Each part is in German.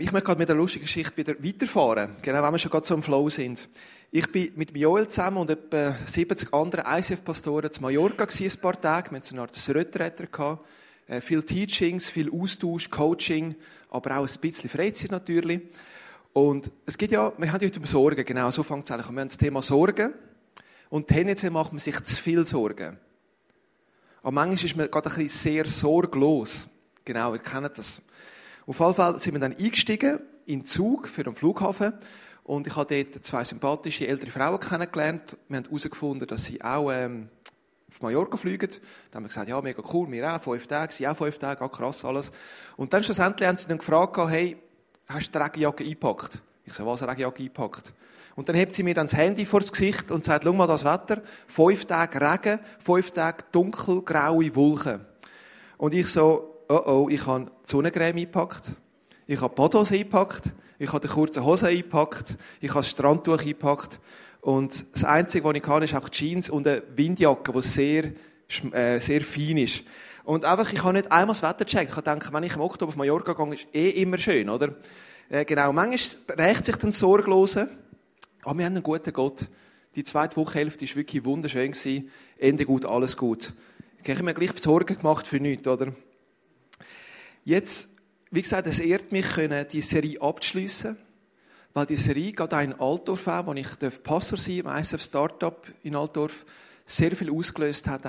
Ich möchte gerade mit einer lustigen Geschichte wieder weiterfahren, genau, wenn wir schon gerade so im Flow sind. Ich bin mit Joel zusammen und etwa 70 anderen ICF-Pastoren zu Mallorca gewesen, ein paar Tage. Wir hatten so eine Art Rettretter gehabt. Viel Teachings, viel Austausch, Coaching, aber auch ein bisschen Freizeit natürlich. Und es gibt ja, wir haben ja heute um Sorgen, genau, so fängt es an. Wir haben das Thema Sorgen und tendenziell macht man sich zu viel Sorgen. Aber manchmal ist man gerade ein bisschen sehr sorglos. Genau, ihr kennt das. Auf jeden Fall sind wir dann eingestiegen in den Zug für den Flughafen und ich habe dort zwei sympathische ältere Frauen kennengelernt. Wir haben herausgefunden, dass sie auch auf Mallorca fliegen. Dann haben wir gesagt, ja, mega cool, wir auch, 5 Tage, sie auch 5 Tage, auch krass alles. Und dann schlussendlich haben sie dann gefragt, hey, hast du die Regenjacke eingepackt? Ich sage, was, eine Regenjacke eingepackt? Und dann hebt sie mir dann das Handy vor das Gesicht und sagt, schau mal das Wetter, 5 Tage Regen, 5 Tage dunkelgraue Wolken. Und ich so, oh, ich habe die Sonnencreme eingepackt, ich habe die Badhose eingepackt, ich habe die kurze Hose eingepackt, ich habe das Strandtuch eingepackt und das Einzige, was ich kann, ist auch Jeans und eine Windjacke, die sehr, sehr fein ist. Und einfach, ich habe nicht einmal das Wetter gecheckt. Ich habe gedacht, wenn ich im Oktober auf Mallorca gehe, ist immer schön, oder? Genau, manchmal rächt sich dann Sorglose, aber wir haben einen guten Gott. Die zweite Wochenhälfte war wirklich wunderschön, Ende gut, alles gut. Ich habe mir gleich Sorgen gemacht für nichts, oder? Jetzt, wie gesagt, es ehrt mich, die Serie abzuschliessen, weil die Serie geht auch in Altdorf an, wo ich Pastor sein darf, im ISF Startup in Altdorf, sehr viel ausgelöst hat.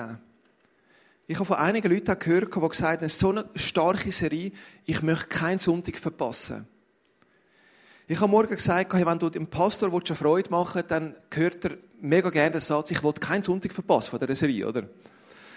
Ich habe von einigen Leuten gehört, die gesagt haben, es ist so eine starke Serie, ich möchte keinen Sonntag verpassen. Ich habe morgen gesagt, hey, wenn du dem Pastor schon Freude machen willst, dann hört er mega gerne den Satz, ich will keinen Sonntag verpassen von dieser Serie, oder?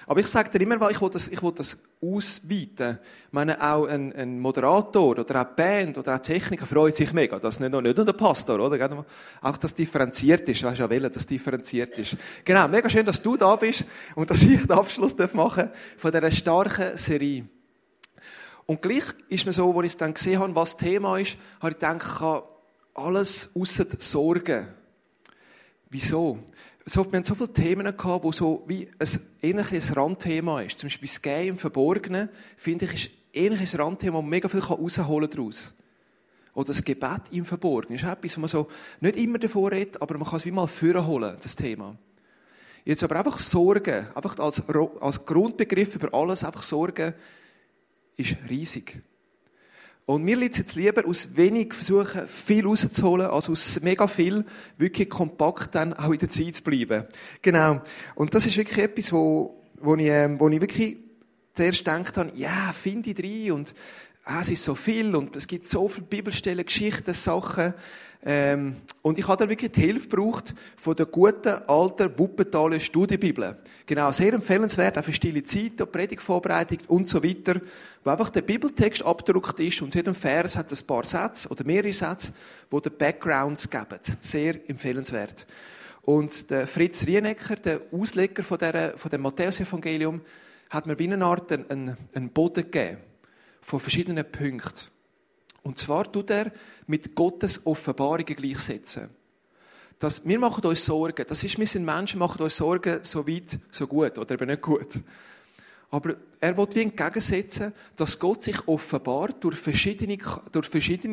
Aber ich sage dir immer, weil ich will das ausweiten. Ich meine, auch ein Moderator oder auch die Band oder auch die Techniker freut sich mega. Das ist nicht nur der Pastor, oder? Auch, dass differenziert ist. Weißt du, Welle, dass differenziert ist. Genau, mega schön, dass du da bist und dass ich den Abschluss machen darf von dieser starken Serie. Und gleich ist mir so, als ich dann gesehen habe, was das Thema ist, habe ich gedacht, alles ausser Sorgen. Wieso? Wir hatten so viele Themen, die so wie ein ähnliches Randthema ist. Zum Beispiel das Gehen im Verborgenen, finde ich, ist ein ähnliches Randthema, wo man mega viel rausholen kann daraus. Oder das Gebet im Verborgenen. Das ist etwas, wo man so nicht immer davor redet, aber man kann es wie mal vorholen, das Thema. Jetzt aber einfach Sorgen, einfach als Grundbegriff über alles, einfach Sorgen, ist riesig. Und mir liegt es jetzt lieber, aus wenig versuchen, viel rauszuholen, als aus mega viel, wirklich kompakt dann auch in der Zeit zu bleiben. Genau. Und das ist wirklich etwas, wo ich wirklich zuerst gedacht habe, ja, finde ich drin und es ist so viel und es gibt so viele Bibelstellen, Geschichten, Sachen. Und ich habe dann wirklich die Hilfe gebraucht von der guten, alten Wuppertaler Studienbibel. Genau, sehr empfehlenswert, auch für stille Zeit, Predigtvorbereitung und so weiter, wo einfach der Bibeltext abgedruckt ist und zu jedem Vers hat es ein paar Sätze oder mehrere Sätze, die den Backgrounds geben. Sehr empfehlenswert. Und der Fritz Rienecker, der Ausleger von dem Matthäus-Evangelium, hat mir wie eine Art einen Boden gegeben von verschiedenen Punkten. Und zwar tut er mit Gottes Offenbarungen gleichsetzen. Wir machen uns Sorgen. Das ist, wir sind Menschen, machen uns Sorgen so weit, so gut oder eben nicht gut. Aber er will wie entgegensetzen, dass Gott sich offenbart durch verschiedene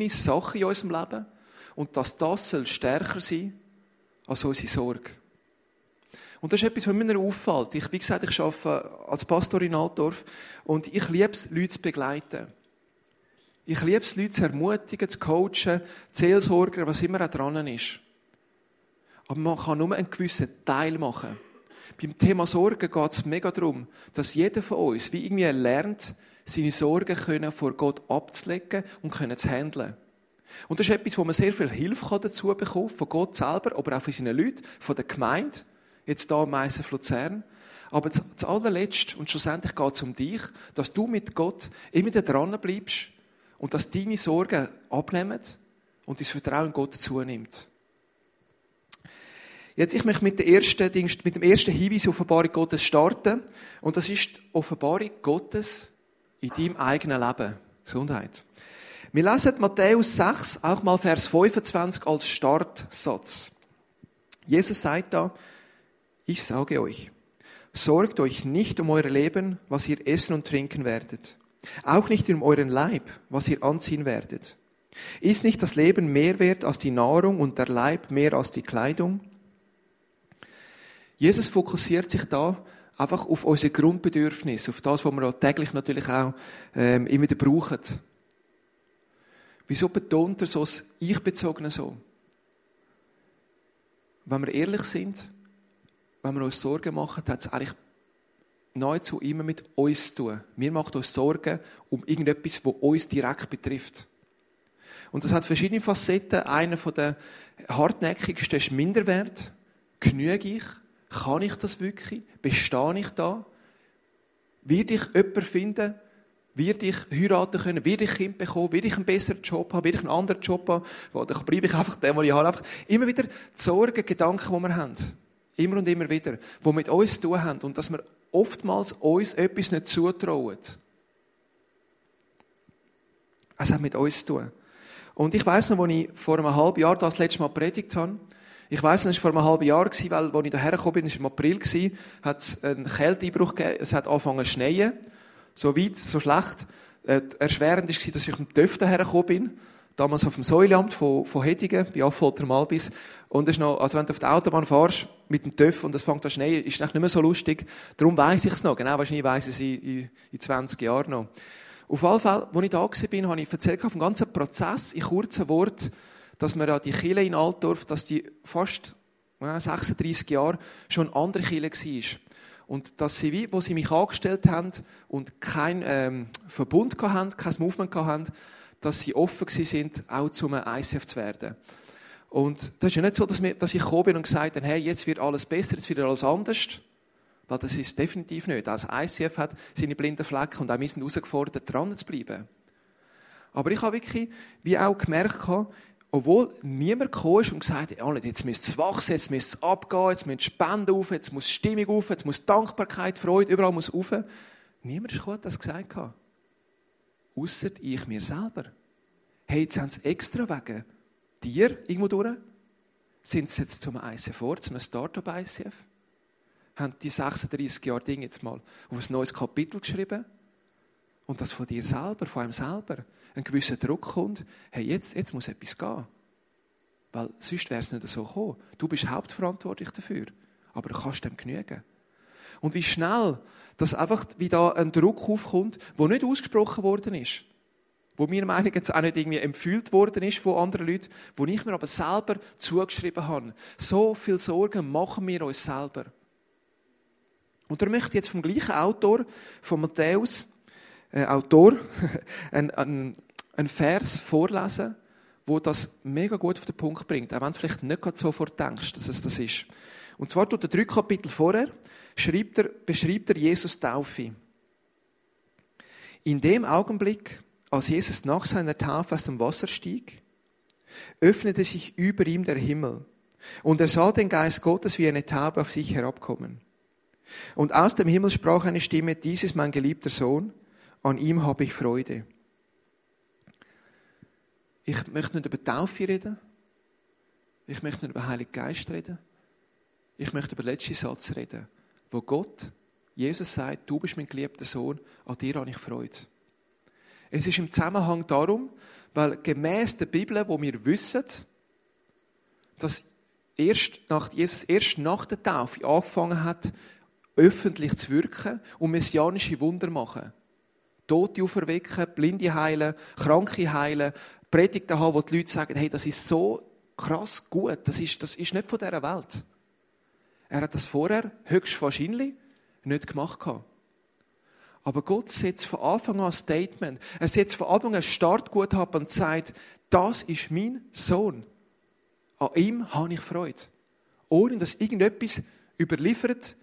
Sachen in unserem Leben und dass das soll stärker sein als unsere Sorge. Und das ist etwas, was mir auffällt. Wie gesagt, ich arbeite als Pastor in Altdorf und ich liebe es, Leute zu begleiten. Ich liebe es, Leute zu ermutigen, zu coachen, Seelsorger, was immer auch dran ist. Aber man kann nur einen gewissen Teil machen. Beim Thema Sorgen geht es mega darum, dass jeder von uns wie irgendwie lernt, seine Sorgen können vor Gott abzulegen und können zu handeln. Und das ist etwas, wo man sehr viel Hilfe dazu bekommen kann, von Gott selber, aber auch von seinen Leuten, von der Gemeinde, jetzt hier im ISF Luzern. Aber zuallerletzt, und schlussendlich geht es um dich, dass du mit Gott immer dran bleibst, und dass deine Sorgen abnehmen und dein Vertrauen in Gott zunimmt. Jetzt, ich möchte mit dem ersten Hinweis Offenbarung Gottes starten. Und das ist die Offenbarung Gottes in deinem eigenen Leben. Gesundheit. Wir lesen Matthäus 6, auch mal Vers 25 als Startsatz. Jesus sagt da, ich sage euch, sorgt euch nicht um euer Leben, was ihr essen und trinken werdet. Auch nicht um euren Leib, was ihr anziehen werdet. Ist nicht das Leben mehr wert als die Nahrung und der Leib mehr als die Kleidung? Jesus fokussiert sich da einfach auf unsere Grundbedürfnisse, auf das, was wir täglich natürlich auch immer brauchen. Wieso betont er so das Ich-Bezogene so? Wenn wir ehrlich sind, wenn wir uns Sorgen machen, hat es eigentlich nahezu immer mit uns zu tun. Wir machen uns Sorgen um irgendetwas, das uns direkt betrifft. Und das hat verschiedene Facetten. Eine der hartnäckigsten ist Minderwert. Genüge ich? Kann ich das wirklich? Bestehe ich da? Wird ich jemanden finden? Wird ich heiraten können? Wird ich Kinder bekommen? Wird ich einen besseren Job haben? Wird ich einen anderen Job haben? Oder bleibe ich einfach dem, was ich habe? Einfach immer wieder die Sorgen, Gedanken, die wir haben. Immer und immer wieder. Die mit uns zu tun haben. Und dass wir oftmals uns etwas nicht zutrauen. Es hat mit uns zu tun. Und ich weiss noch, als ich vor einem halben Jahr das letzte Mal predigt habe, ich weiss noch, es war vor einem halben Jahr, weil, als ich hierher gekommen bin, es war im April, hat es einen Kälteeinbruch gegeben, es hat angefangen zu schneien. So weit, so schlecht. Erschwerend war, dass ich mit dem TÜV hergekommen bin. Damals auf dem Säuliamt von Hedingen, bei Affolter Malbis. Und es ist noch, also wenn du auf der Autobahn fährst mit dem TÜV und es fängt an zu schneien, ist es nicht mehr so lustig. Darum weiss ich es noch. Genau, wahrscheinlich weiss ich es in 20 Jahren noch. Auf alle Fälle, als ich da war, habe ich erzählt vom ganzen Prozess in kurzen Worten, dass wir die Kirche in Altdorf, dass die fast 36 Jahre schon eine andere Kirche war. Und dass sie, wo sie mich angestellt haben und keinen Verbund hatten, kein Movement hatten, dass sie offen waren, auch zum ISF zu werden. Und das ist ja nicht so, dass ich gekommen bin und gesagt habe, hey, jetzt wird alles besser, jetzt wird alles anders. Weil das ist definitiv nicht. Also ICF hat seine blinden Flecken und auch wir sind herausgefordert, dran zu bleiben. Aber ich habe wirklich, wie auch gemerkt, obwohl niemand gekommen ist und gesagt hat, ja, jetzt müsst es wachsen, jetzt müsst es abgehen, jetzt müssen Spenden auf, jetzt muss Stimmung auf, jetzt muss Dankbarkeit, Freude, überall muss auf. Niemand ist gekommen, hat das gesagt. Ausser ich mir selber. Hey, jetzt haben sie extra wegen dir irgendwo durch. Sind sie jetzt zum ICF vor, zum Startup ICF? Haben die 36 Jahre Ding jetzt mal auf ein neues Kapitel geschrieben? Und das von dir selber, von einem selber, ein gewisser Druck kommt, hey, jetzt muss etwas gehen. Weil sonst wäre es nicht so gekommen. Du bist hauptverantwortlich dafür. Aber du kannst dem genügen. Und wie schnell, dass einfach wie da ein Druck aufkommt, der nicht ausgesprochen worden ist. Wo meiner Meinung nach jetzt auch nicht irgendwie empfühlt worden ist von anderen Leuten, wo ich mir aber selber zugeschrieben habe. So viel Sorgen machen wir uns selber. Und da möchte ich jetzt vom gleichen Autor, von Matthäus, einen Vers vorlesen, der das mega gut auf den Punkt bringt, auch wenn du vielleicht nicht sofort denkst, dass es das ist. Und zwar tut er 3 Kapitel vorher, beschreibt er Jesus' Taufe. In dem Augenblick, als Jesus nach seiner Taufe aus dem Wasser stieg, öffnete sich über ihm der Himmel und er sah den Geist Gottes wie eine Taube auf sich herabkommen. Und aus dem Himmel sprach eine Stimme, dies ist mein geliebter Sohn, an ihm habe ich Freude. Ich möchte nicht über Taufe reden. Ich möchte nicht über den Heiligen Geist reden. Ich möchte über den letzten Satz reden, wo Gott, Jesus sagt, du bist mein geliebter Sohn, an dir habe ich Freude. Es ist im Zusammenhang darum, weil gemäss der Bibel, wo wir wissen, dass Jesus erst nach der Taufe angefangen hat, öffentlich zu wirken und messianische Wunder machen. Tote auferwecken, Blinde heilen, Kranke heilen, Predigten haben, wo die Leute sagen, hey, das ist so krass gut, das ist nicht von dieser Welt. Er hat das vorher höchstwahrscheinlich nicht gemacht. Aber Gott setzt von Anfang an ein Statement. Er setzt von Anfang an ein Startguthaben und sagt, das ist mein Sohn. An ihm habe ich Freude. Ohne, dass irgendetwas überliefert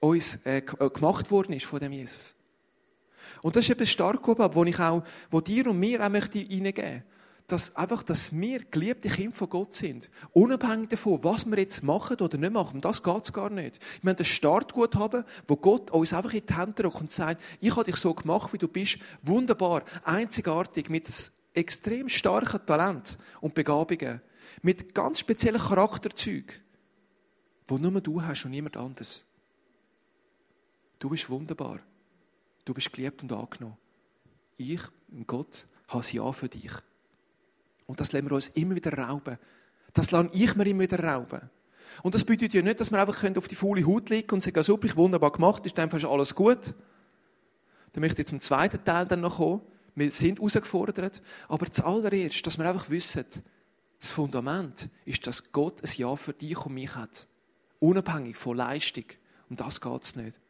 uns gemacht worden ist von dem Jesus. Und das ist etwas stark, wo dir und mir auch hineingeben möchte. Dass wir geliebte Kinder von Gott sind. Unabhängig davon, was wir jetzt machen oder nicht machen. Das geht es gar nicht. Wir haben ein Startguthaben, wo Gott uns einfach in die Hände drückt und sagt, ich habe dich so gemacht, wie du bist. Wunderbar, einzigartig, mit einem extrem starken Talent und Begabungen. Mit ganz speziellen Charakterzeugen, die nur du hast und niemand anderes. Du bist wunderbar. Du bist geliebt und angenommen. Ich, Gott, habe sie an für dich. Und das lassen wir uns immer wieder rauben. Das lasse ich mir immer wieder rauben. Und das bedeutet ja nicht, dass wir einfach auf die faule Haut liegen und sagen, super, ich habe wunderbar gemacht, ist einfach alles gut. Dann möchte ich zum zweiten Teil dann noch kommen. Wir sind herausgefordert. Aber zuallererst, dass wir einfach wissen, das Fundament ist, dass Gott ein Ja für dich und mich hat. Unabhängig von Leistung. Um das geht es nicht.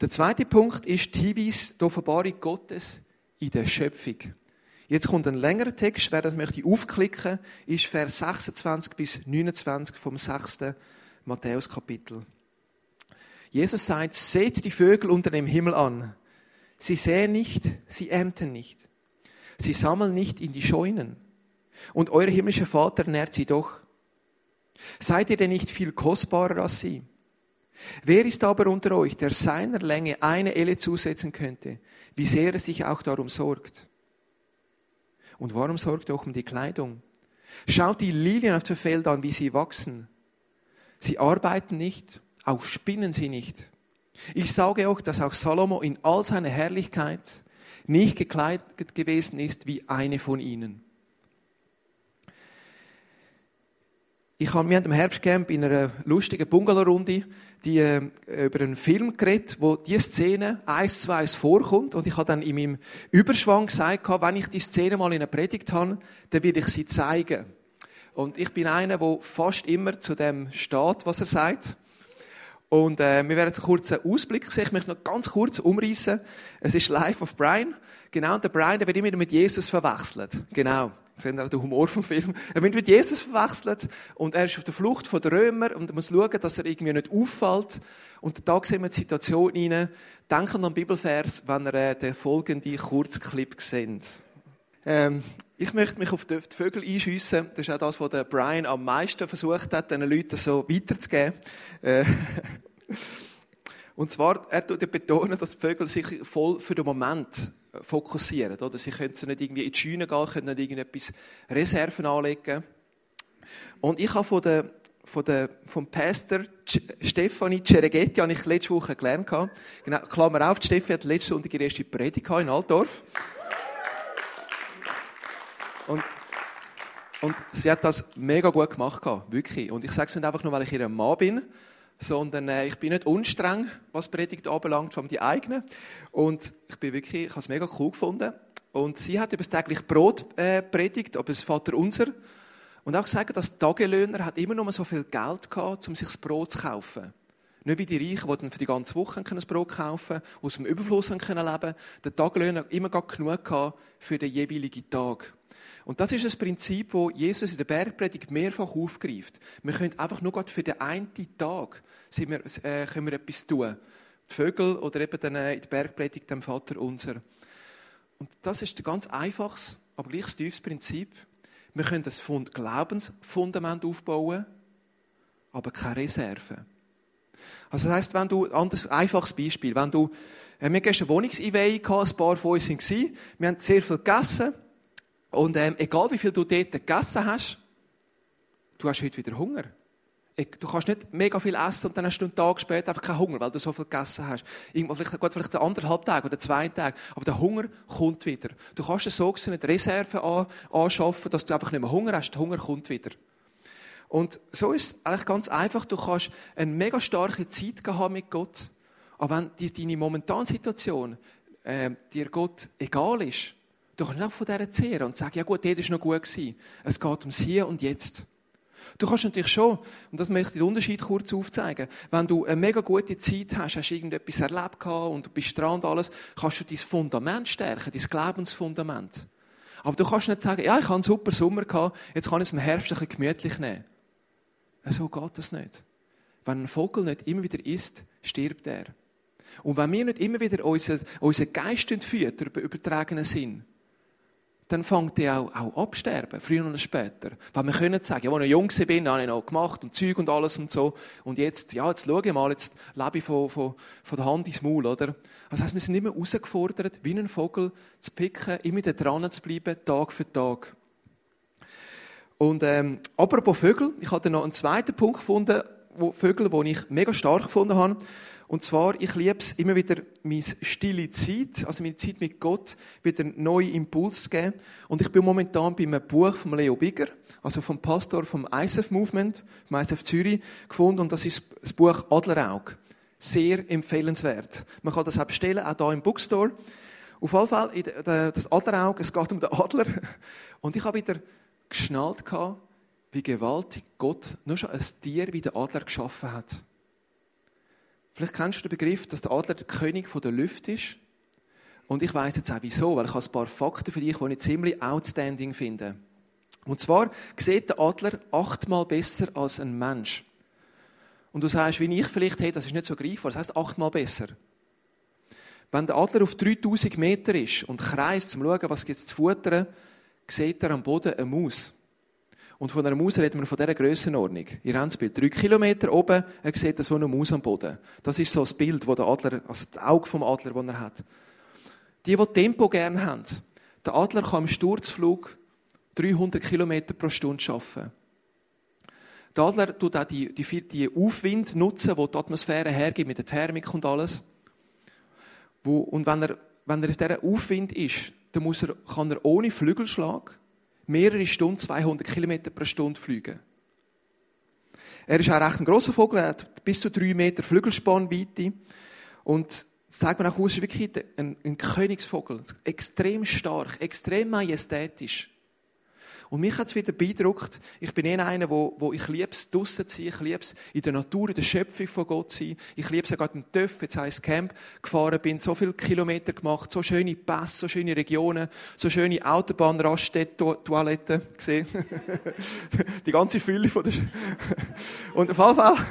Der zweite Punkt ist die Hinweis der Offenbarung Gottes in der Schöpfung. Jetzt kommt ein längerer Text, wer das möchte aufklicken, ist Vers 26 bis 29 vom 6. Matthäus-Kapitel. Jesus sagt, seht die Vögel unter dem Himmel an. Sie säen nicht, sie ernten nicht. Sie sammeln nicht in die Scheunen. Und euer himmlischer Vater nährt sie doch. Seid ihr denn nicht viel kostbarer als sie? Wer ist aber unter euch, der seiner Länge eine Elle zusetzen könnte, wie sehr er sich auch darum sorgt? Und warum sorgt ihr auch um die Kleidung? Schaut die Lilien auf dem Feld an, wie sie wachsen. Sie arbeiten nicht, auch spinnen sie nicht. Ich sage euch, dass auch Salomo in all seiner Herrlichkeit nicht gekleidet gewesen ist wie eine von ihnen. Wir haben im Herbstcamp in einer lustigen Bungalow-Runde über einen Film geredet, wo diese Szene eins zu eins vorkommt. Und ich habe dann in meinem Überschwang gesagt, wenn ich die Szene mal in einer Predigt habe, dann werde ich sie zeigen. Und ich bin einer, der fast immer zu dem steht, was er sagt. Und wir werden jetzt einen kurzen Ausblick sehen. Ich möchte noch ganz kurz umreißen. Es ist Life of Brian. Genau, und der Brian, der wird immer mit Jesus verwechselt. Genau. Seht ihr den Humor vom Film? Er wird mit Jesus verwechselt und er ist auf der Flucht von den Römern und er muss schauen, dass er irgendwie nicht auffällt. Und da sehen wir die Situation rein. Denken an den Bibelvers, wenn ihr den folgenden Kurzclip seht. Ich möchte mich auf die Vögel einschiessen. Das ist auch das, was der Brian am meisten versucht hat, den Leuten so weiterzugeben. Und zwar, er betont, dass die Vögel sich voll für den Moment fokussieren. Oder? Sie können nicht irgendwie in die Scheune gehen, können nicht irgendetwas Reserven anlegen. Und ich habe vom Pastor Stefanie Cereghetti, habe ich letzte Woche gelernt. Genau, Klammer auf, Steffi hat letzte Sonntag ihre erste Predigt in Altdorf. Und sie hat das mega gut gemacht, wirklich. Und ich sage es nicht einfach nur, weil ich ihr Mann bin, sondern ich bin nicht unstreng, was Predigt anbelangt, von die eigenen. Und ich habe es mega cool gefunden. Und sie hat über das tägliche Brot predigt, über das Vaterunser. Und auch gesagt, dass Tagelöhner hat immer nur so viel Geld gehabt, um sich das Brot zu kaufen. Nicht wie die Reichen, die dann für die ganze Woche ein Brot kaufen können, aus dem Überfluss leben können. Der Tagelöhner hat immer genug gehabt für den jeweiligen Tag. Und das ist ein Prinzip, das Jesus in der Bergpredigt mehrfach aufgreift. Wir können einfach nur für den einen Tag können wir etwas tun. Die Vögel oder eben in der Bergpredigt dem Vater unser. Und das ist ein ganz einfaches, aber gleich tiefes Prinzip. Wir können ein Glaubensfundament aufbauen, aber keine Reserve. Also das heisst, wenn du, einfaches Beispiel, wenn du, wir hatten eine Wohnungseinweihung, ein paar von uns waren, wir haben sehr viel gegessen. Und egal wie viel du dort gegessen hast, du hast heute wieder Hunger. Du kannst nicht mega viel essen und dann hast du einen Tag später einfach keinen Hunger, weil du so viel gegessen hast. Irgendwann vielleicht anderthalb Tage oder 2 Tage. Aber der Hunger kommt wieder. Du kannst dir so nicht Reserven anschaffen, dass du einfach nicht mehr Hunger hast. Der Hunger kommt wieder. Und so ist es eigentlich ganz einfach. Du kannst eine mega starke Zeit haben mit Gott. Aber wenn deine momentane Situation dir Gott egal ist, du kannst nicht von dieser zehren und sagen, ja gut, das war noch gut. Es geht ums Hier und Jetzt. Du kannst natürlich schon, und das möchte ich den Unterschied kurz aufzeigen, wenn du eine mega gute Zeit hast, hast irgendetwas erlebt und du bist dran und alles, kannst du dein Fundament stärken, dein Glaubensfundament. Aber du kannst nicht sagen, ja, ich habe einen super Sommer gehabt, jetzt kann ich es im Herbst ein bisschen gemütlich nehmen. So geht das nicht. Wenn ein Vogel nicht immer wieder isst, stirbt er. Und wenn wir nicht immer wieder unseren Geist und Fütter übertragenen Sinn, dann fängt er auch absterben, früher oder später. Weil wir können sagen, ja, als ich jung war, habe ich noch gemacht und Zeug und alles und so. Und jetzt, ja, jetzt schaue ich mal, jetzt lebe ich von der Hand ins Maul, oder? Das heisst, wir sind immer herausgefordert, wie ein Vogel zu picken, immer dran zu bleiben, Tag für Tag. Und, apropos Vögel, ich hatte noch einen zweiten Punkt gefunden, Vögel, den ich mega stark gefunden habe. Und zwar, ich liebe es immer wieder, meine stille Zeit, also meine Zeit mit Gott, wieder einen neuen Impuls zu geben. Und ich bin momentan bei einem Buch von Leo Bigger, also vom Pastor vom ISAF-Movement, vom ISAF Zürich, gefunden. Und das ist das Buch Adleraug. Sehr empfehlenswert. Man kann das auch bestellen, auch hier im Bookstore. Auf jeden Fall, das Adleraug, es geht um den Adler. Und ich habe wieder geschnallt, wie gewaltig Gott nur schon ein Tier wie den Adler geschaffen hat. Vielleicht kennst du den Begriff, dass der Adler der König der Lüfte ist. Und ich weiss jetzt auch wieso, weil ich habe ein paar Fakten für dich, die ich ziemlich outstanding finde. Und zwar sieht der Adler 8-mal besser als ein Mensch. Und du sagst, wie ich vielleicht, hey, das ist nicht so greifbar, das heisst 8-mal besser. Wenn der Adler auf 3000 Meter ist und kreist, um zu schauen, was es zu futtern gibt, sieht er am Boden eine Maus. Und von einer Maus reden wir von dieser Grössenordnung. Ihr habt das Bild. 3 Kilometer oben, er sieht so eine Maus am Boden. Das ist so das Bild, das der Adler, also das Auge vom Adler, das er hat. Die Tempo gerne haben, der Adler kann im Sturzflug 300 Kilometer pro Stunde arbeiten. Der Adler tut auch die Aufwind nutzen, die die Atmosphäre hergibt, mit der Thermik und alles. Und wenn er auf dieser Aufwind ist, dann kann er ohne Flügelschlag mehrere Stunden 200 Kilometer pro Stunde fliegen. Er ist auch recht ein grosser Vogel, er hat bis zu 3 Meter Flügelspannweite. Und das sagt man auch aus, ist wirklich ein Königsvogel. Extrem stark, extrem majestätisch. Und mich hat es wieder beeindruckt, ich bin einer, wo ich liebe es draussen zu sein, ich liebe es in der Natur, in der Schöpfung von Gott zu sein. Ich liebe es ja gerade im TÜV, jetzt heisst Camp, gefahren bin, so viele Kilometer gemacht, so schöne Pässe, so schöne Regionen, so schöne Autobahnraststätten, Toiletten, gesehen. Die ganze Fülle von der... Und auf jeden Fall,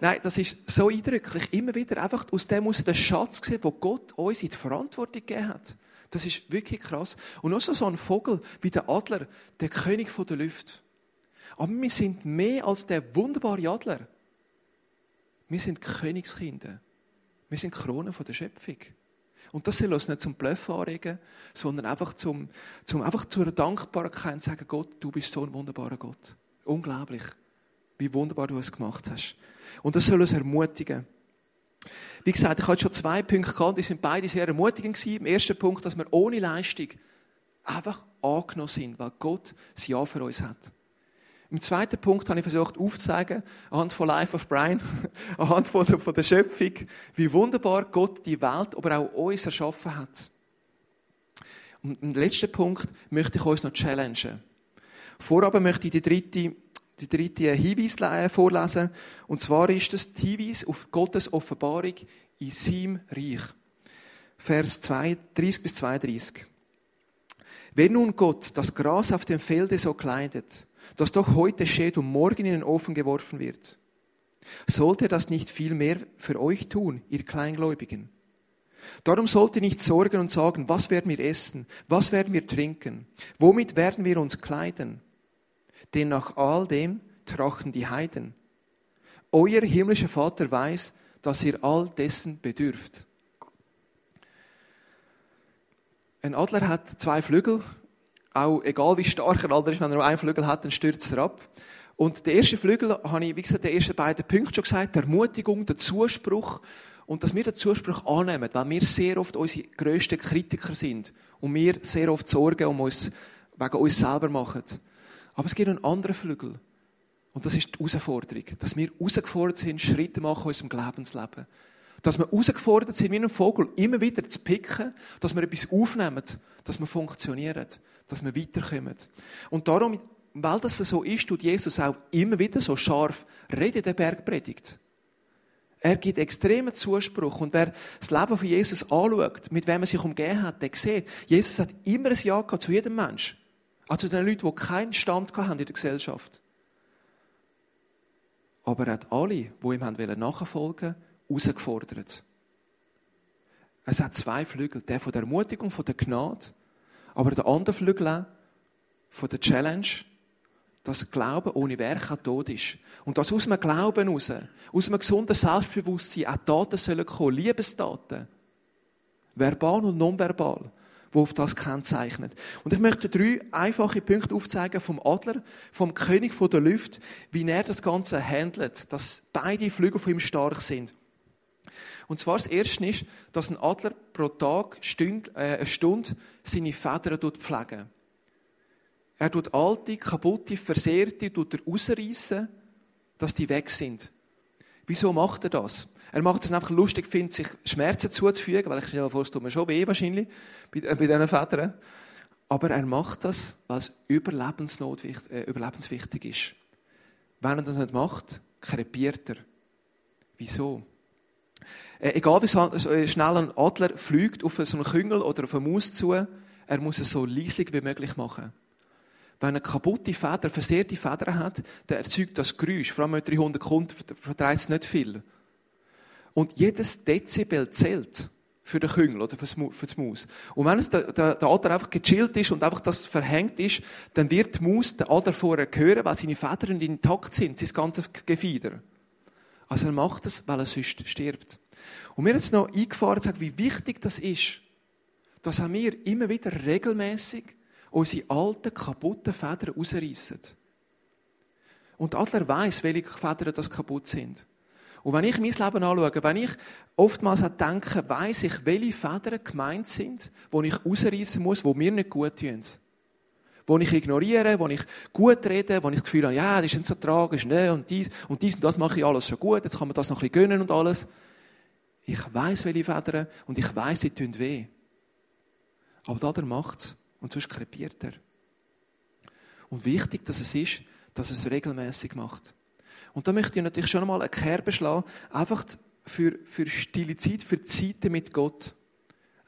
nein, das ist so eindrücklich, immer wieder einfach aus dem aus den Schatz gesehen, den Gott uns in die Verantwortung gegeben hat. Das ist wirklich krass. Und auch so ein Vogel wie der Adler, der König der Lüfte. Aber wir sind mehr als der wunderbare Adler. Wir sind Königskinder. Wir sind Krone der Schöpfung. Und das soll uns nicht zum Bluffen anregen, sondern einfach einfach zur Dankbarkeit zu sagen, Gott, du bist so ein wunderbarer Gott. Unglaublich, wie wunderbar du es gemacht hast. Und das soll uns ermutigen. Wie gesagt, ich hatte schon 2 Punkte gehabt, die sind beide sehr ermutigend gewesen. Im ersten Punkt, dass wir ohne Leistung einfach angenommen sind, weil Gott sein Ja für uns hat. Im zweiten Punkt habe ich versucht aufzuzeigen, anhand von Life of Brian, anhand von der Schöpfung, wie wunderbar Gott die Welt, aber auch uns erschaffen hat. Und im letzten Punkt möchte ich uns noch challengen. Vorab möchte ich die dritte Hinweis vorlesen. Und zwar ist das der Hinweis auf Gottes Offenbarung in seinem Reich. Vers 30 bis 32. Wenn nun Gott das Gras auf dem Felde so kleidet, das doch heute steht und morgen in den Ofen geworfen wird, sollte er das nicht viel mehr für euch tun, ihr Kleingläubigen? Darum sollt ihr nicht sorgen und sagen, was werden wir essen, was werden wir trinken, womit werden wir uns kleiden? Denn nach all dem trachten die Heiden. Euer himmlischer Vater weiß, dass ihr all dessen bedürft. Ein Adler hat 2 Flügel. Auch egal wie stark ein Adler ist, wenn er nur einen Flügel hat, dann stürzt er ab. Und der erste Flügel, habe ich, wie gesagt, die ersten beiden Punkte schon gesagt, die Ermutigung, der Zuspruch. Und dass wir den Zuspruch annehmen, weil wir sehr oft unsere grössten Kritiker sind. Und wir sehr oft Sorgen um uns, wegen uns selber machen. Aber es gibt einen anderen Flügel. Und das ist die Herausforderung. Dass wir herausgefordert sind, Schritte machen in unserem Glaubensleben. Dass wir herausgefordert sind, wie ein Vogel, immer wieder zu picken, dass wir etwas aufnehmen, dass wir funktionieren, dass wir weiterkommen. Und darum, weil das so ist, tut Jesus auch immer wieder so scharf reden in der Bergpredigt. Er gibt extremen Zuspruch. Und wer das Leben von Jesus anschaut, mit wem er sich umgeben hat, der sieht, Jesus hat immer ein Ja gehabt zu jedem Menschen. Auch zu den Leuten, die keinen Stand hatten in der Gesellschaft. Aber er hat alle, die ihm nachfolgen wollten, herausgefordert. Es hat 2 Flügel. Der von der Ermutigung, von der Gnade, aber der andere Flügel auch von der Challenge, dass Glauben ohne Werke tot ist. Und dass aus dem Glauben heraus, aus einem gesunden Selbstbewusstsein auch Taten sollen kommen, Liebestaten. Verbal und nonverbal. Die auf das kennzeichnet. Und ich möchte 3 einfache Punkte aufzeigen vom Adler, vom König der Lüfte, wie er das Ganze handelt, dass beide Flügel von ihm stark sind. Und zwar das Erste ist, dass ein Adler pro Tag eine Stunde seine Federn pflegt. Er tut alte, kaputte, versehrte rausreißen, dass die weg sind. Wieso macht er das? Er macht es einfach lustig, findet sich Schmerzen zuzufügen, weil ich stelle mir vor, es tut mir schon weh wahrscheinlich bei diesen Federn. Aber er macht das, weil es überlebenswichtig ist. Wenn er das nicht macht, krepiert er. Wieso? Egal wie schnell ein Adler fliegt auf so einen Küngel oder auf eine Maus zu, er muss es so leislich wie möglich machen. Wenn er kaputte Federn, versehrte Federn hat, dann erzeugt das Geräusch. Vor allem mit 300 Kunden vertreibt es nicht viel. Und jedes Dezibel zählt für den Küngel oder für die Maus. Und wenn es der Adler einfach gechillt ist und einfach das verhängt ist, dann wird die Maus den Adler vorher hören, weil seine Federn intakt sind, sein ganzes Gefieder. Also er macht es, weil er sonst stirbt. Und mir hat es noch eingefahren, wie wichtig das ist, dass auch wir immer wieder regelmässig unsere alten, kaputten Federn rausreissen. Und der Adler weiss, welche Federn das kaputt sind. Und wenn ich mein Leben anschaue, wenn ich oftmals denke, weiss ich, welche Federn gemeint sind, die ich rausreissen muss, die mir nicht gut tun. Die ich ignoriere, die ich gut rede, wo ich das Gefühl habe, ja, das ist nicht so tragisch, ne, und dies und das mache ich alles schon gut, jetzt kann man das noch ein bisschen gönnen und alles. Ich weiss, welche Federn, und ich weiss, sie tun weh. Aber der Adler macht es. Und sonst krepiert er. Und wichtig, dass es ist, dass es regelmäßig macht. Und da möchte ich natürlich schon einmal eine Kerbe schlagen, einfach für stille Zeit, für Zeiten mit Gott.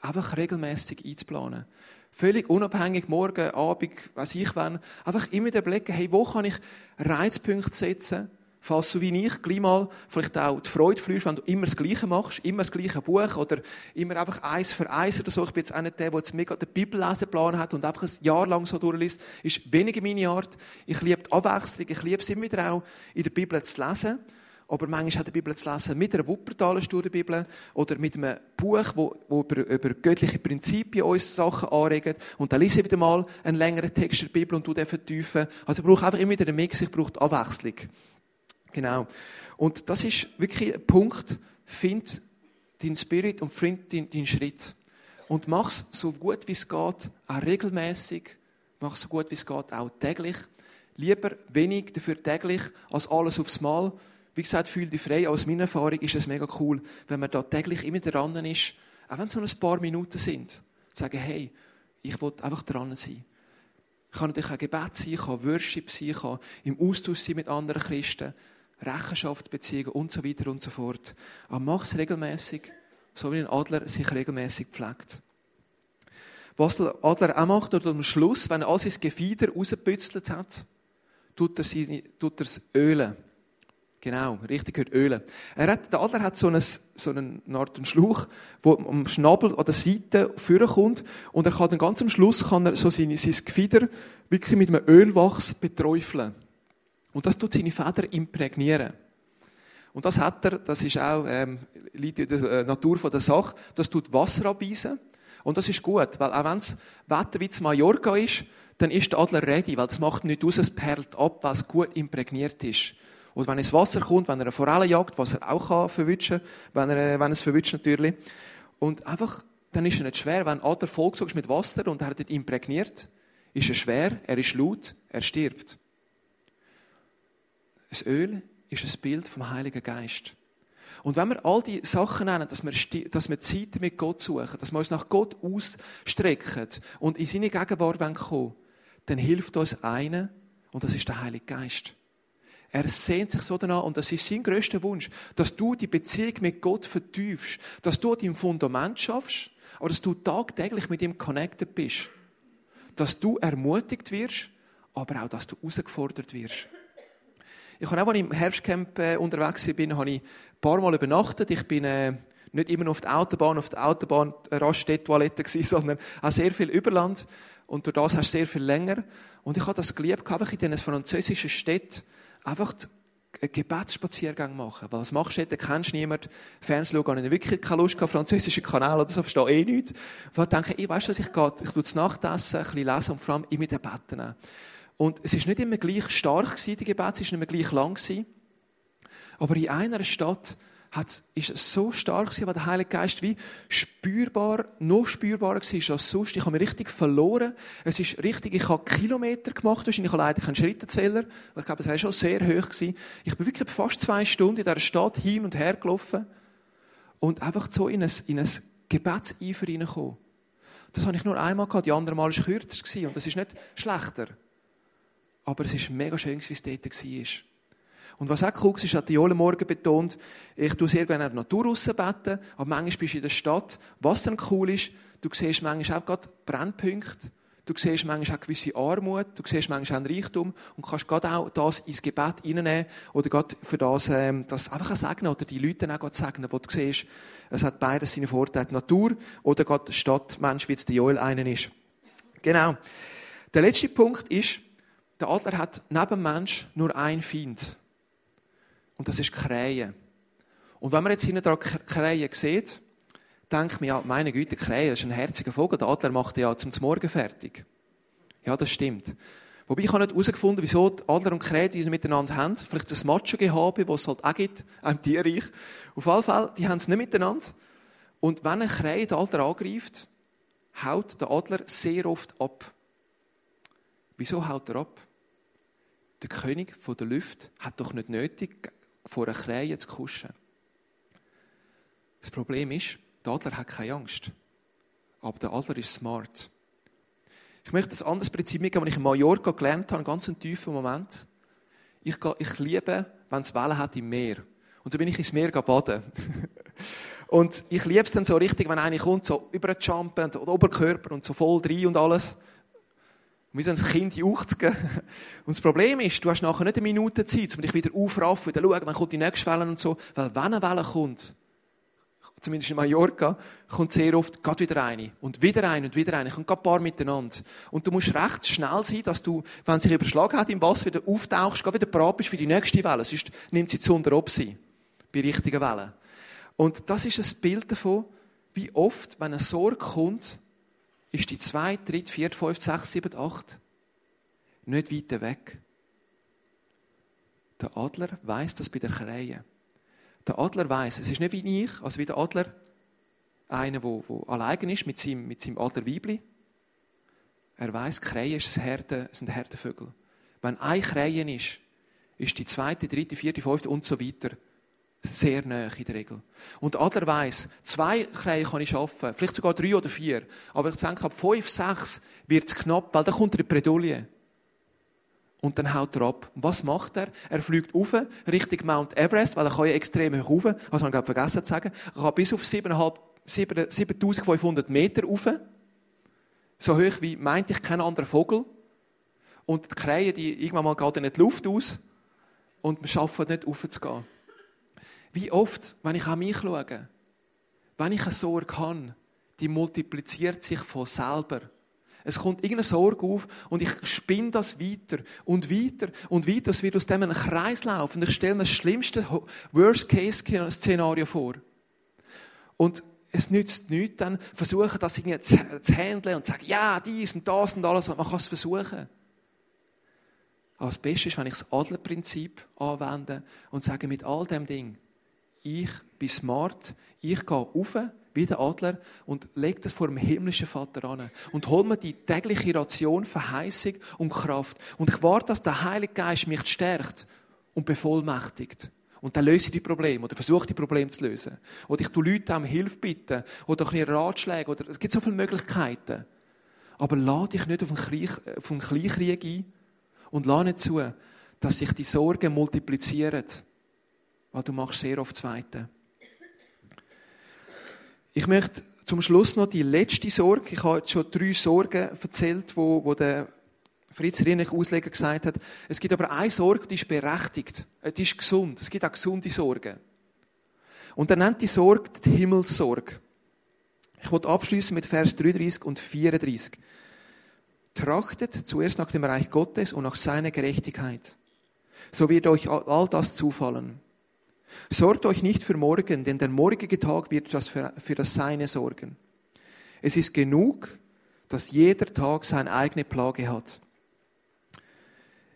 Einfach regelmäßig einzuplanen. Völlig unabhängig, morgen, Abend, weiss ich wann. Einfach immer wieder blicken, hey, wo kann ich Reizpunkte setzen, falls du wie ich gleich mal vielleicht auch die Freude verlierst, wenn du immer das Gleiche machst, immer das gleiche Buch oder immer einfach eins für eins oder so. Ich bin jetzt auch nicht der jetzt mega den Bibelleseplan hat und einfach ein Jahr lang so durchliest. Ist weniger meine Art. Ich liebe die Abwechslung. Ich liebe es immer wieder auch, in der Bibel zu lesen. Aber manchmal hat die Bibel zu lesen mit einer Wuppertaler Studienbibel oder mit einem Buch, wo über göttliche Prinzipien uns Sachen anregt. Und dann lese ich wieder mal einen längeren Text der Bibel und du den vertiefen. Also ich brauche einfach immer wieder einen Mix. Ich brauche die Abwechslung. Genau. Und das ist wirklich ein Punkt. Find deinen Spirit und find deinen Schritt. Und mach es so gut wie es geht, auch regelmässig. Mach es so gut wie es geht, auch täglich. Lieber wenig dafür täglich, als alles aufs Mal. Wie gesagt, fühl dich frei. Aus meiner Erfahrung ist es mega cool, wenn man da täglich immer dran ist, auch wenn es nur ein paar Minuten sind, zu sagen, hey, ich will einfach dran sein. Ich kann natürlich auch Gebet sein, ich kann Worship sein, ich kann im Austausch sein mit anderen Christen. Rechenschaft, Beziehungen und so weiter und so fort. Aber mach es regelmässig, so wie ein Adler sich regelmässig pflegt. Was der Adler auch macht, oder am Schluss, wenn er all sein Gefieder rausgepützelt hat, tut er es ölen. Genau, richtig gehört ölen. Der Adler hat so eine Art Schlauch, der am Schnabel an der Seite vorkommt und er kann dann ganz am Schluss sein Gefieder wirklich mit einem Ölwachs beträufeln. Und das tut seine Federn imprägnieren. Und das hat er, das ist auch, liegt in der Natur von der Sache, das tut Wasser abweisen. Und das ist gut, weil auch wenn das Wetter wie in Mallorca ist, dann ist der Adler ready, weil das macht nichts aus, es perlt ab, weil es gut imprägniert ist. Und wenn es Wasser kommt, wenn er eine Forelle jagt, was er auch kann verwitschen, wenn er es verwitscht natürlich. Und einfach, dann ist er nicht schwer, wenn ein Adler vollgesogen ist mit Wasser und er hat ihn imprägniert, ist er schwer, er ist laut, er stirbt. Das Öl ist ein Bild vom Heiligen Geist. Und wenn wir all die Sachen nennen, dass wir Zeit mit Gott suchen, dass wir uns nach Gott ausstrecken und in seine Gegenwart kommen wollen, dann hilft uns einer, und das ist der Heilige Geist. Er sehnt sich so danach, und das ist sein grösster Wunsch, dass du die Beziehung mit Gott vertiefst, dass du dein Fundament schaffst, aber dass du tagtäglich mit ihm connected bist. Dass du ermutigt wirst, aber auch, dass du herausgefordert wirst. Ich habe auch, als ich im Herbstcamp unterwegs war, habe ich ein paar Mal übernachtet. Ich bin nicht immer nur auf der Autobahn Raststätte-Toilette gewesen, sondern auch sehr viel Überland. Und durch das hast du sehr viel länger. Und ich habe das geliebt, einfach in diesen französischen Städten einfach einen Gebetsspaziergang machen. Weil was machst du dort? Da kennst du niemanden. Fernsehen schauen, ich wirklich keine Lust gehabt, französische Kanäle oder so, verstehe eh nichts. Und dann denke ich, weißt du was, ich gehe, ich tue das Nachtessen, ein bisschen lesen und vor allem immer den Betten nehmen. Und es war nicht immer gleich stark, die Gebete, es war nicht immer gleich lang. Aber in einer Stadt ist es so stark gewesen, weil der Heilige Geist wie spürbar, noch spürbarer war als sonst. Ich habe mich richtig verloren. Es ist richtig, ich habe Kilometer gemacht. Wahrscheinlich habe ich leider keinen Schrittenzähler. Ich glaube, es war schon sehr hoch. Ich bin wirklich fast 2 Stunden in dieser Stadt hin und her gelaufen und einfach so in ein Gebetseifer reingekommen. Das habe ich nur einmal gehabt. Die anderen Mal war es kürzer. Und das ist nicht schlechter. Aber es war mega schön, wie es dort war. Und was auch cool ist, hat Joel morgen betont, ich tue sehr gerne in der Natur rausbeten, aber manchmal bist du in der Stadt. Was dann cool ist, du siehst manchmal auch gerade Brennpunkte, du siehst manchmal auch gewisse Armut, du siehst manchmal auch einen Reichtum und kannst gerade auch das ins Gebet reinnehmen oder gerade für das einfach segnen oder die Leute dann auch segnen, die du siehst. Es hat beides seine Vorteile, Natur oder gerade Stadtmensch, wie jetzt Joel einen ist. Genau. Der letzte Punkt ist, der Adler hat neben Mensch nur einen Feind. Und das ist Krähe. Und wenn man jetzt hinten dran Krähe sieht, denkt man, ja, meine Güte, Krähe ist ein herziger Vogel. Der Adler macht ja zum Morgen fertig. Ja, das stimmt. Wobei ich habe nicht herausgefunden, wieso die Adler und Krähe die miteinander haben. Vielleicht das Macho-Gehabe, das es halt auch gibt, auch im Tierreich. Auf alle Fälle, die haben es nicht miteinander. Und wenn eine Krähe den Adler angreift, haut der Adler sehr oft ab. Wieso haut er ab? Der König der Luft hat doch nicht nötig, vor einer Krähe zu kuschen. Das Problem ist, der Adler hat keine Angst. Aber der Adler ist smart. Ich möchte ein anderes Prinzip mitgeben, das ich in Mallorca gelernt habe, einen ganz tiefen Moment. Ich liebe, wenn es Wellen hat im Meer. Und so bin ich ins Meer baden. Und ich liebe es dann so richtig, wenn einer kommt, so über den Jumpen und den Oberkörper und so voll rein und alles. Wir sind ein Kind juchzt. Und das Problem ist, du hast nachher nicht eine Minute Zeit, um dich wieder aufraffen, wieder schauen, wann kommt die nächste Welle und so. Weil wenn eine Welle kommt, zumindest in Mallorca, kommt sehr oft gerade wieder eine. Und wieder eine und wieder eine. Kommt gerade ein paar miteinander. Und du musst recht schnell sein, dass du, wenn sich überschlagen hat im Wasser, wieder auftauchst, gerade wieder bereit bist für die nächste Welle. Sonst nimmt sie zu unter ob sie. Bei richtigen Wellen. Und das ist ein Bild davon, wie oft, wenn eine Sorge kommt, ist die 2, 3, 4, 5, 6, 7, 8 nicht weiter weg. Der Adler weiss das bei der Krähe. Der Adler weiss, es ist nicht wie ich, also wie der Adler, einer, der allein ist mit seinem Adlerweibli. Er weiss, Krähe sind Herdenvögel. Wenn eine Krähe ist, ist die 2, 3, 4, 5 und so weiter sehr nahe in der Regel. Und der Adler weiss, 2 Krähen kann ich schaffen, vielleicht sogar 3 oder 4. Aber ich denke, ab 5, 6 wird es knapp, weil dann kommt er in die Bredouille. Und dann haut er ab. Und was macht er? Er fliegt rauf, Richtung Mount Everest, weil er kann ja extrem hoch rauf, das habe ich gerade vergessen zu sagen. Er kann bis auf 7500 Meter rauf. So hoch wie, meinte ich, kein anderer Vogel. Und die Krähen, die irgendwann mal geht in die Luft aus und wir schaffen nicht raufzugehen. Wie oft, wenn ich an mich schaue, wenn ich eine Sorge habe, die multipliziert sich von selber. Es kommt irgendeine Sorge auf und ich spinne das weiter und weiter und weiter. Es wird aus dem ein Kreislauf und ich stelle mir das schlimmste Worst-Case-Szenario vor. Und es nützt nichts, dann versuchen, das irgendwie zu handeln und zu sagen, ja, dies und das und alles. Man kann es versuchen. Aber das Beste ist, wenn ich das Adlerprinzip anwende und sage, mit all dem Ding, ich bin smart, ich gehe rauf, wie der Adler, und lege das vor dem himmlischen Vater an. Und hol mir die tägliche Ration, Verheißung und Kraft. Und ich warte, dass der Heilige Geist mich stärkt und bevollmächtigt. Und dann löse ich die Probleme oder versuche, die Probleme zu lösen. Oder ich tue Leute um Hilfe bitten oder ein bisschen Ratschläge. Oder, es gibt so viele Möglichkeiten. Aber lade dich nicht auf einen Kleinkrieg ein und lade nicht zu, dass sich die Sorgen multiplizieren. Weil du machst sehr oft Zweite. Ich möchte zum Schluss noch die letzte Sorge. Ich habe jetzt schon 3 Sorgen erzählt, wo der Fritz Rienecker Ausleger gesagt hat. Es gibt aber eine Sorge, die ist berechtigt. Die ist gesund. Es gibt auch gesunde Sorgen. Und er nennt die Sorge die Himmelssorge. Ich will abschließen mit Vers 33 und 34. Trachtet zuerst nach dem Reich Gottes und nach seiner Gerechtigkeit. So wird euch all das zufallen. Sorgt euch nicht für morgen, denn der morgige Tag wird für das Seine sorgen. Es ist genug, dass jeder Tag seine eigene Plage hat.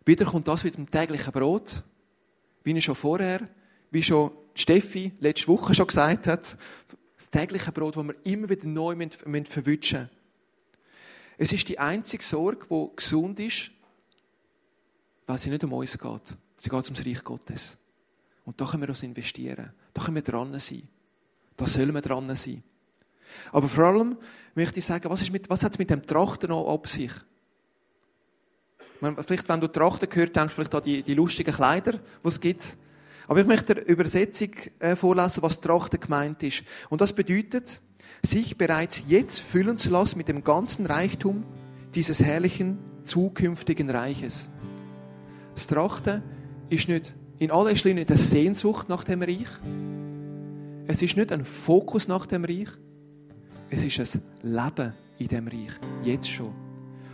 Wieder kommt das mit dem täglichen Brot, wie ich schon vorher, wie schon Steffi letzte Woche schon gesagt hat, das tägliche Brot, das wir immer wieder neu verwischen müssen. Es ist die einzige Sorge, die gesund ist, weil sie nicht um uns geht. Sie geht ums Reich Gottes. Und da können wir uns investieren. Da können wir dran sein. Da sollen wir dran sein. Aber vor allem möchte ich sagen, was hat es mit dem Trachten noch auf sich? Vielleicht, wenn du Trachten hörst, denkst du vielleicht an die lustigen Kleider, die es gibt. Aber ich möchte eine Übersetzung vorlesen, was Trachten gemeint ist. Und das bedeutet, sich bereits jetzt füllen zu lassen mit dem ganzen Reichtum dieses herrlichen, zukünftigen Reiches. Das Trachten ist nicht in allererster Linie eine Sehnsucht nach dem Reich. Es ist nicht ein Fokus nach dem Reich. Es ist ein Leben in dem Reich. Jetzt schon.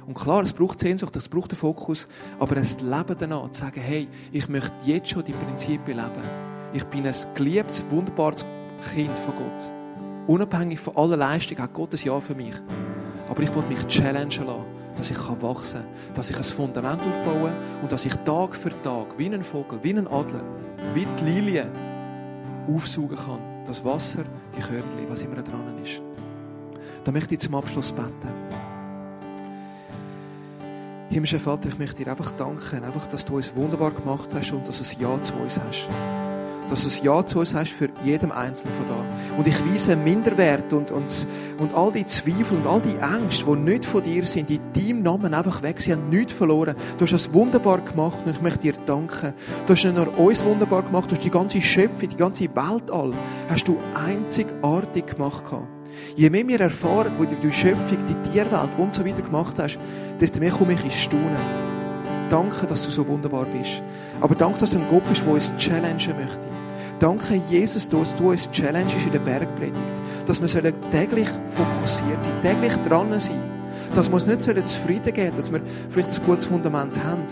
Und klar, es braucht Sehnsucht, es braucht den Fokus, aber es Leben danach, zu sagen, hey, ich möchte jetzt schon die Prinzipien leben. Ich bin ein geliebtes, wunderbares Kind von Gott. Unabhängig von aller Leistung hat Gott ein Ja für mich. Aber ich will mich challengen lassen, dass ich wachsen kann, dass ich ein Fundament aufbauen kann und dass ich Tag für Tag, wie ein Vogel, wie ein Adler, wie die Lilie, aufsaugen kann. Das Wasser, die Körnchen, was immer dran ist. Da möchte ich zum Abschluss beten. Himmlischer Vater, ich möchte dir einfach danken, dass du uns wunderbar gemacht hast und dass du ein Ja zu uns hast. Dass du ein Ja zu uns hast für jeden Einzelnen von da. Und ich weise Minderwert und all die Zweifel und all die Ängste, die nicht von dir sind, in deinem Namen einfach weg. Sie haben nichts verloren. Du hast das wunderbar gemacht und ich möchte dir danken. Du hast nicht nur uns wunderbar gemacht, du hast die ganze Schöpfung, die ganze Weltall, hast du einzigartig gemacht. Je mehr wir erfahren, wo du die Schöpfung, die Tierwelt und so weiter gemacht hast, desto mehr komme ich ins Staunen. Danke, dass du so wunderbar bist. Aber danke, dass du ein Gott bist, der uns challengen möchte. Danke, Jesus, dass du uns challengest in der Bergpredigt. Dass wir täglich fokussiert sein, täglich dran sein. Dass wir uns nicht zufrieden geben sollen, dass wir vielleicht ein gutes Fundament haben.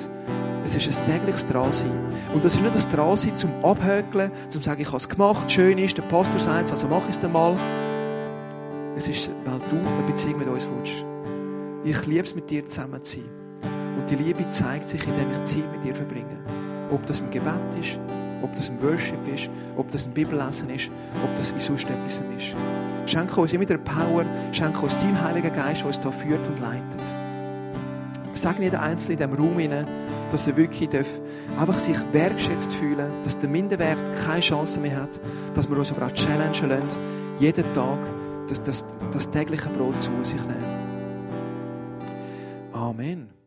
Es ist ein tägliches Dransein. Und das ist nicht ein Dransein zum Abhökeln, zum sagen, ich habe es gemacht, schön ist, der Pastor sagt es, also mach es dann mal. Es ist, weil du eine Beziehung mit uns willst. Ich liebe es, mit dir zusammen zu sein. Und die Liebe zeigt sich, indem ich Zeit mit dir verbringe. Ob das im Gebet ist, ob das im Worship ist, ob das im Bibellesen ist, ob das in sonst etwas ist. Schenke uns immer der Power, schenke uns deinem Heiligen Geist, der uns da führt und leitet. Segne jeden Einzelnen in diesem Raum hinein, dass er wirklich einfach sich wertschätzt fühlen, dass der Minderwert keine Chance mehr hat, dass wir uns aber auch challengen lassen, jeden Tag das tägliche Brot zu sich nehmen. Amen.